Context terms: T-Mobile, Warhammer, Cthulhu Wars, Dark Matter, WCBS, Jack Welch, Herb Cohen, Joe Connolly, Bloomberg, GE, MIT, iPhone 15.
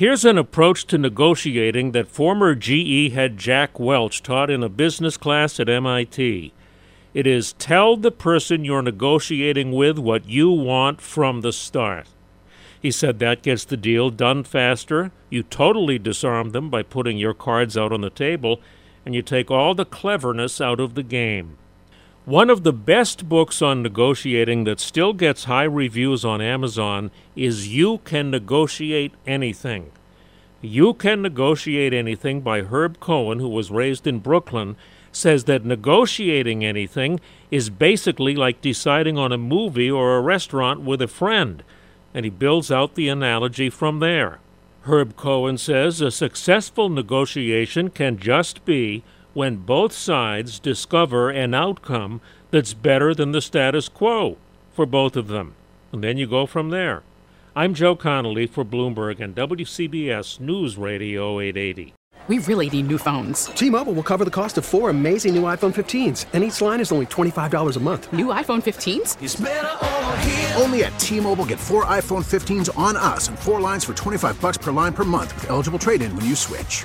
Here's an approach to negotiating that former GE head Jack Welch taught in a business class at MIT. It is tell the person you're negotiating with what you want from the start. He said that gets the deal done faster. You totally disarm them by putting your cards out on the table, and you take all the cleverness out of the game. One of the best books on negotiating that still gets high reviews on Amazon is You Can Negotiate Anything. You Can Negotiate Anything by Herb Cohen, who was raised in Brooklyn, says that negotiating anything is basically like deciding on a movie or a restaurant with a friend, and he builds out the analogy from there. Herb Cohen says a successful negotiation can just be when both sides discover an outcome that's better than the status quo for both of them. And then you go from there. I'm Joe Connolly for Bloomberg and WCBS News Radio 880. We really need new phones. T-Mobile will cover the cost of four amazing new iPhone 15s, and each line is only $25 a month. New iPhone 15s? It's better over here. Only at T-Mobile, get four iPhone 15s on us and four lines for $25 per line per month with eligible trade-in when you switch.